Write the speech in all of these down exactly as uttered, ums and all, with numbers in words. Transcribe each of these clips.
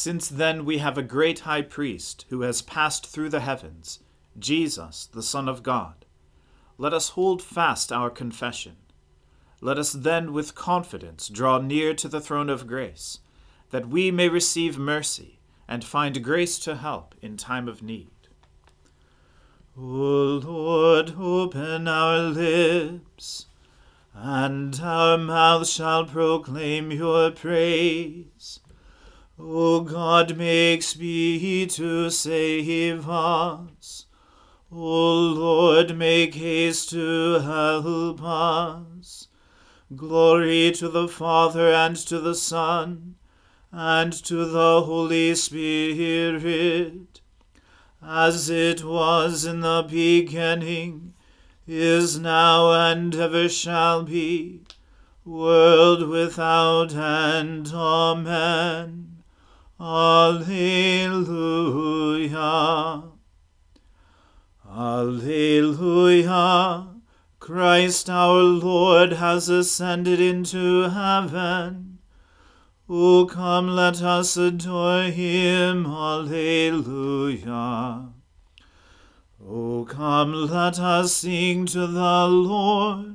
Since then we have a great high priest who has passed through the heavens, Jesus, the Son of God. Let us hold fast our confession. Let us then with confidence draw near to the throne of grace, that we may receive mercy and find grace to help in time of need. O Lord, open our lips, and our mouth shall proclaim your praise. O God, make speed to save us. O Lord, make haste to help us. Glory to the Father, and to the Son, and to the Holy Spirit, as it was in the beginning, is now, and ever shall be, world without end. Amen. Alleluia. Alleluia. Christ our Lord has ascended into heaven. O come, let us adore him. Alleluia. O come, let us sing to the Lord.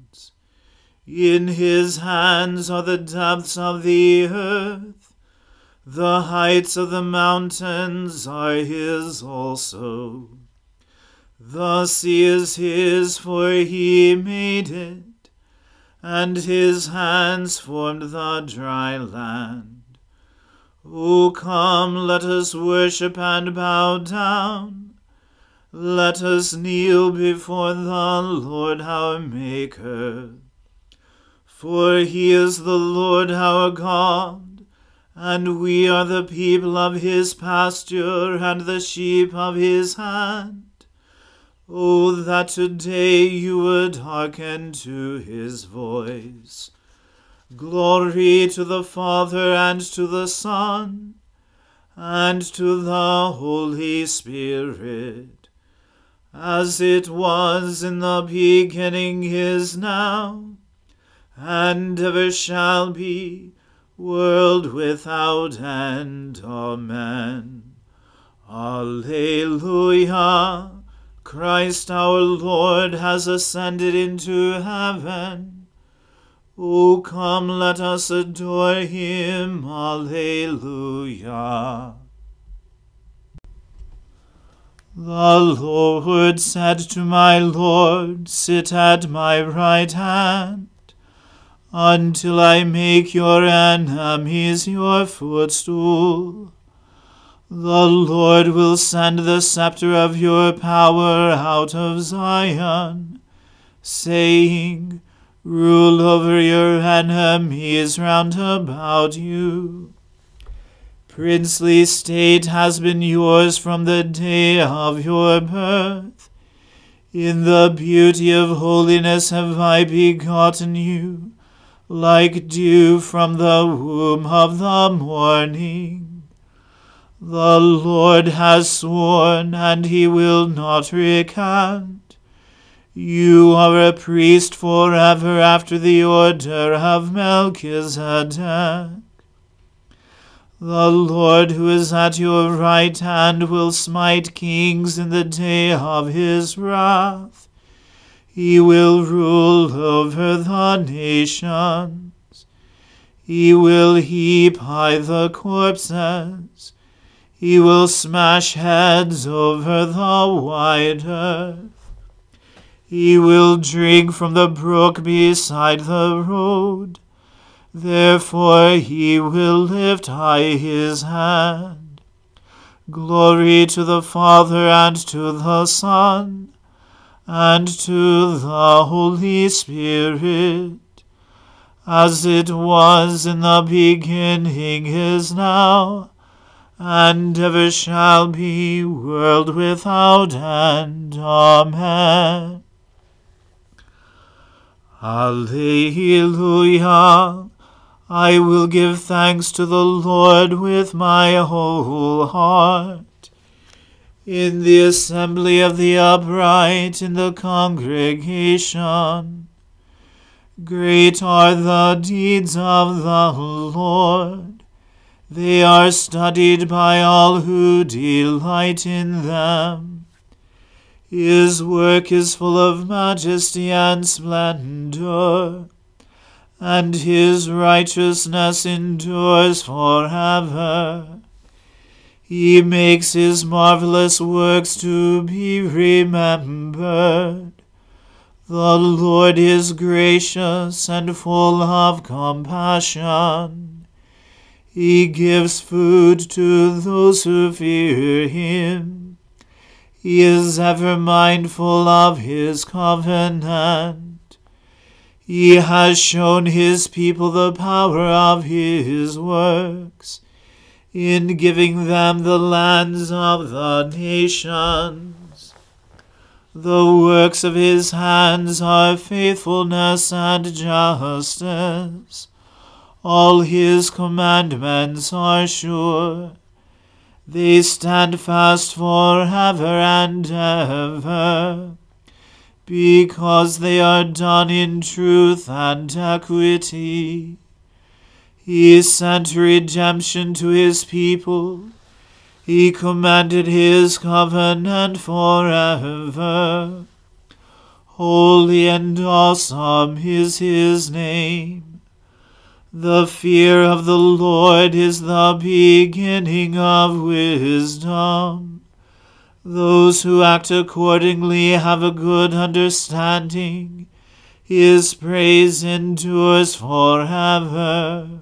In his hands are the depths of the earth, the heights of the mountains are his also. The sea is his, for he made it, and his hands formed the dry land. O come, let us worship and bow down. Let us kneel before the Lord our Maker. For he is the Lord our God, and we are the people of his pasture and the sheep of his hand. O that today you would hearken to his voice. Glory to the Father, and to the Son, and to the Holy Spirit. As it was in the beginning, is now, and ever shall be, world without end. Amen. Alleluia. Christ our Lord has ascended into heaven. O come, let us adore him. Alleluia. The Lord said to my Lord, sit at my right hand, until I make your enemies your footstool. The Lord will send the scepter of your power out of Zion, saying, rule over your enemies round about you. Princely state has been yours from the day of your birth. In the beauty of holiness have I begotten you, like dew from the womb of the morning. The Lord has sworn, and he will not recant. You are a priest forever after the order of Melchizedek. The Lord who is at your right hand will smite kings in the day of his wrath. He will rule over the nations. He will heap high the corpses. He will smash heads over the wide earth. He will drink from the brook beside the road. Therefore he will lift high his hand. Glory to the Father, and to the Son, and to the Holy Spirit, as it was in the beginning, is now, and ever shall be, world without end. Amen. Alleluia. I will give thanks to the Lord with my whole heart. In the assembly of the upright, in the congregation, great are the deeds of the Lord. They are studied by all who delight in them. His work is full of majesty and splendor, and his righteousness endures forever. He makes his marvelous works to be remembered. The Lord is gracious and full of compassion. He gives food to those who fear him. He is ever mindful of his covenant. He has shown his people the power of his works, in giving them the lands of the nations. The works of his hands are faithfulness and justice. All his commandments are sure. They stand fast forever and ever, because they are done in truth and equity. He sent redemption to his people. He commanded his covenant forever. Holy and awesome is his name. The fear of the Lord is the beginning of wisdom. Those who act accordingly have a good understanding. His praise endures forever.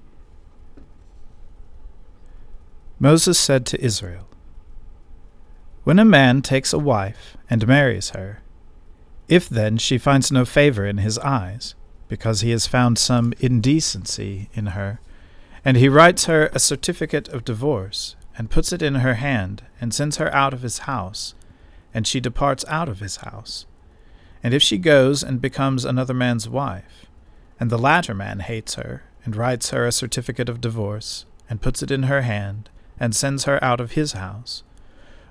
Moses said to Israel, "When a man takes a wife and marries her, if then she finds no favor in his eyes, because he has found some indecency in her, and he writes her a certificate of divorce, and puts it in her hand, and sends her out of his house, and she departs out of his house. And if she goes and becomes another man's wife, and the latter man hates her, and writes her a certificate of divorce, and puts it in her hand, and sends her out of his house,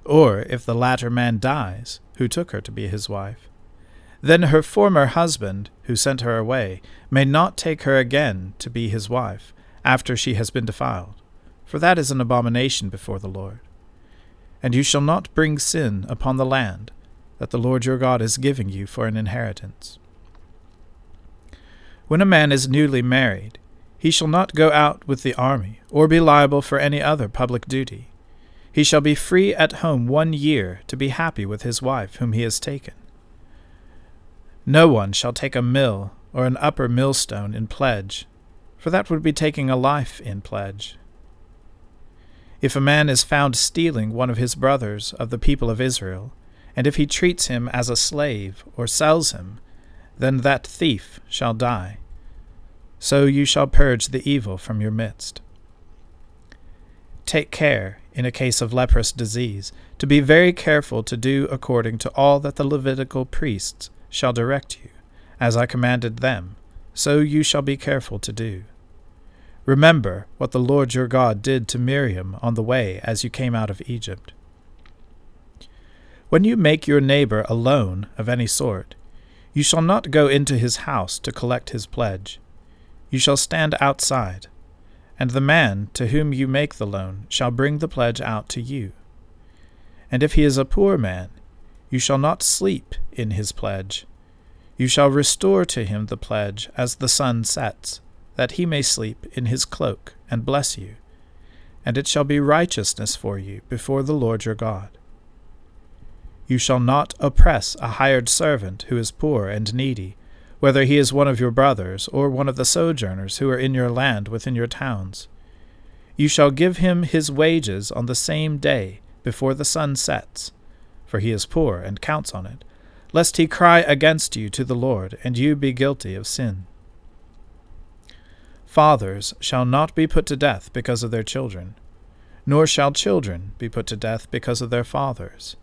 or if the latter man dies, who took her to be his wife, then her former husband, who sent her away, may not take her again to be his wife, after she has been defiled, for that is an abomination before the Lord. And you shall not bring sin upon the land that the Lord your God is giving you for an inheritance. When a man is newly married, he shall not go out with the army, or be liable for any other public duty. He shall be free at home one year to be happy with his wife whom he has taken. No one shall take a mill or an upper millstone in pledge, for that would be taking a life in pledge. If a man is found stealing one of his brothers of the people of Israel, and if he treats him as a slave or sells him, then that thief shall die. So you shall purge the evil from your midst. Take care, in a case of leprous disease, to be very careful to do according to all that the Levitical priests shall direct you, as I commanded them, so you shall be careful to do. Remember what the Lord your God did to Miriam on the way as you came out of Egypt. When you make your neighbor a loan of any sort, you shall not go into his house to collect his pledge. You shall stand outside, and the man to whom you make the loan shall bring the pledge out to you. And if he is a poor man, you shall not sleep in his pledge. You shall restore to him the pledge as the sun sets, that he may sleep in his cloak and bless you. and it shall be righteousness for you before the Lord your God. You shall not oppress a hired servant who is poor and needy, whether he is one of your brothers or one of the sojourners who are in your land within your towns. You shall give him his wages on the same day before the sun sets, for he is poor and counts on it, lest he cry against you to the Lord, and you be guilty of sin. Fathers shall not be put to death because of their children, nor shall children be put to death because of their fathers.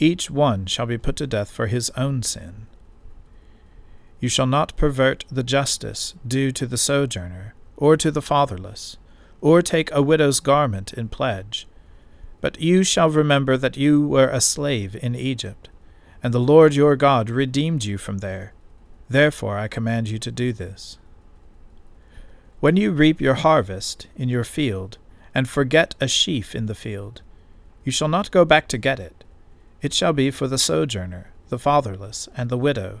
Each one shall be put to death for his own sin. You shall not pervert the justice due to the sojourner, or to the fatherless, or take a widow's garment in pledge. But you shall remember that you were a slave in Egypt, and the Lord your God redeemed you from there. Therefore I command you to do this. When you reap your harvest in your field, and forget a sheaf in the field, you shall not go back to get it. It shall be for the sojourner, the fatherless, and the widow,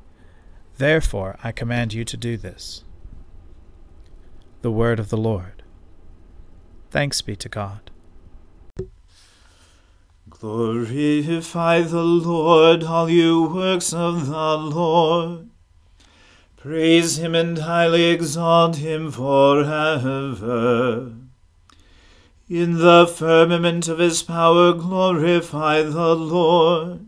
Therefore I command you to do this. The word of the Lord. Thanks be to God. Glorify the Lord, all you works of the Lord. Praise him and highly exalt him forever. In the firmament of his power glorify the Lord.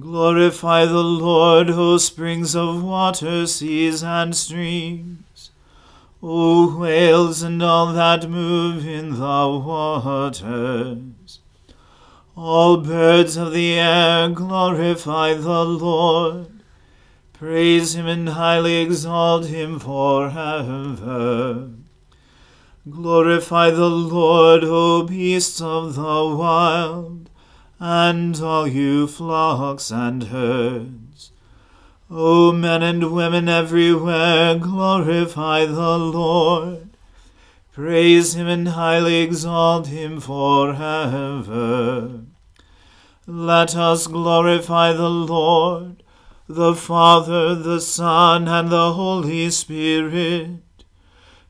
Glorify the Lord, O springs of water, seas and streams, O whales and all that move in the waters. All birds of the air, glorify the Lord. Praise him and highly exalt him forever. Glorify the Lord, O beasts of the wild, and all you flocks and herds. O men and women everywhere, glorify the Lord. Praise him and highly exalt him forever. Let us glorify the Lord, the Father, the Son, and the Holy Spirit.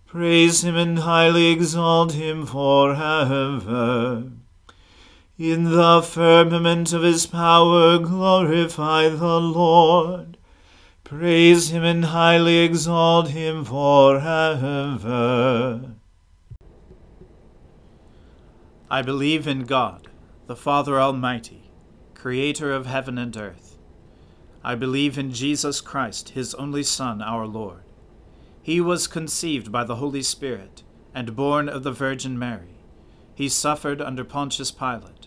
Praise him and highly exalt him forever. In the firmament of his power glorify the Lord. Praise him and highly exalt him forever. I believe in God, the Father Almighty, Creator of heaven and earth. I believe in Jesus Christ, his only Son, our Lord. He was conceived by the Holy Spirit and born of the Virgin Mary. He suffered under Pontius Pilate,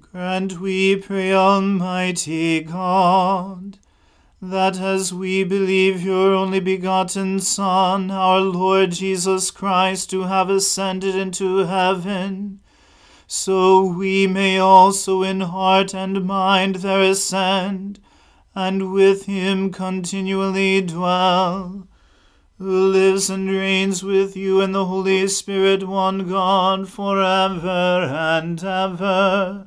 Grant, we pray, Almighty God, that as we believe your only begotten Son, our Lord Jesus Christ, who have ascended into heaven, so we may also in heart and mind there ascend, and with him continually dwell, who lives and reigns with you in the Holy Spirit, one God, forever and ever.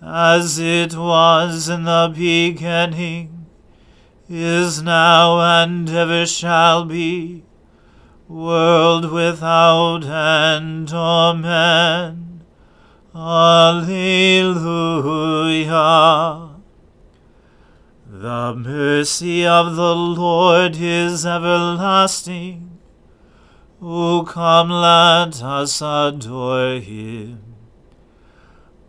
as it was in the beginning, is now, and ever shall be, world without end. Amen. Alleluia. The mercy of the Lord is everlasting. O come, let us adore him.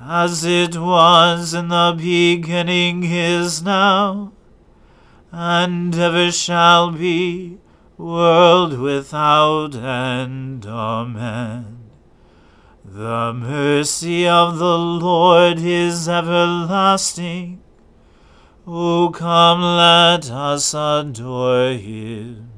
as it was in the beginning, is now, and ever shall be, world without end. Amen. The mercy of the Lord is everlasting. O come, let us adore him.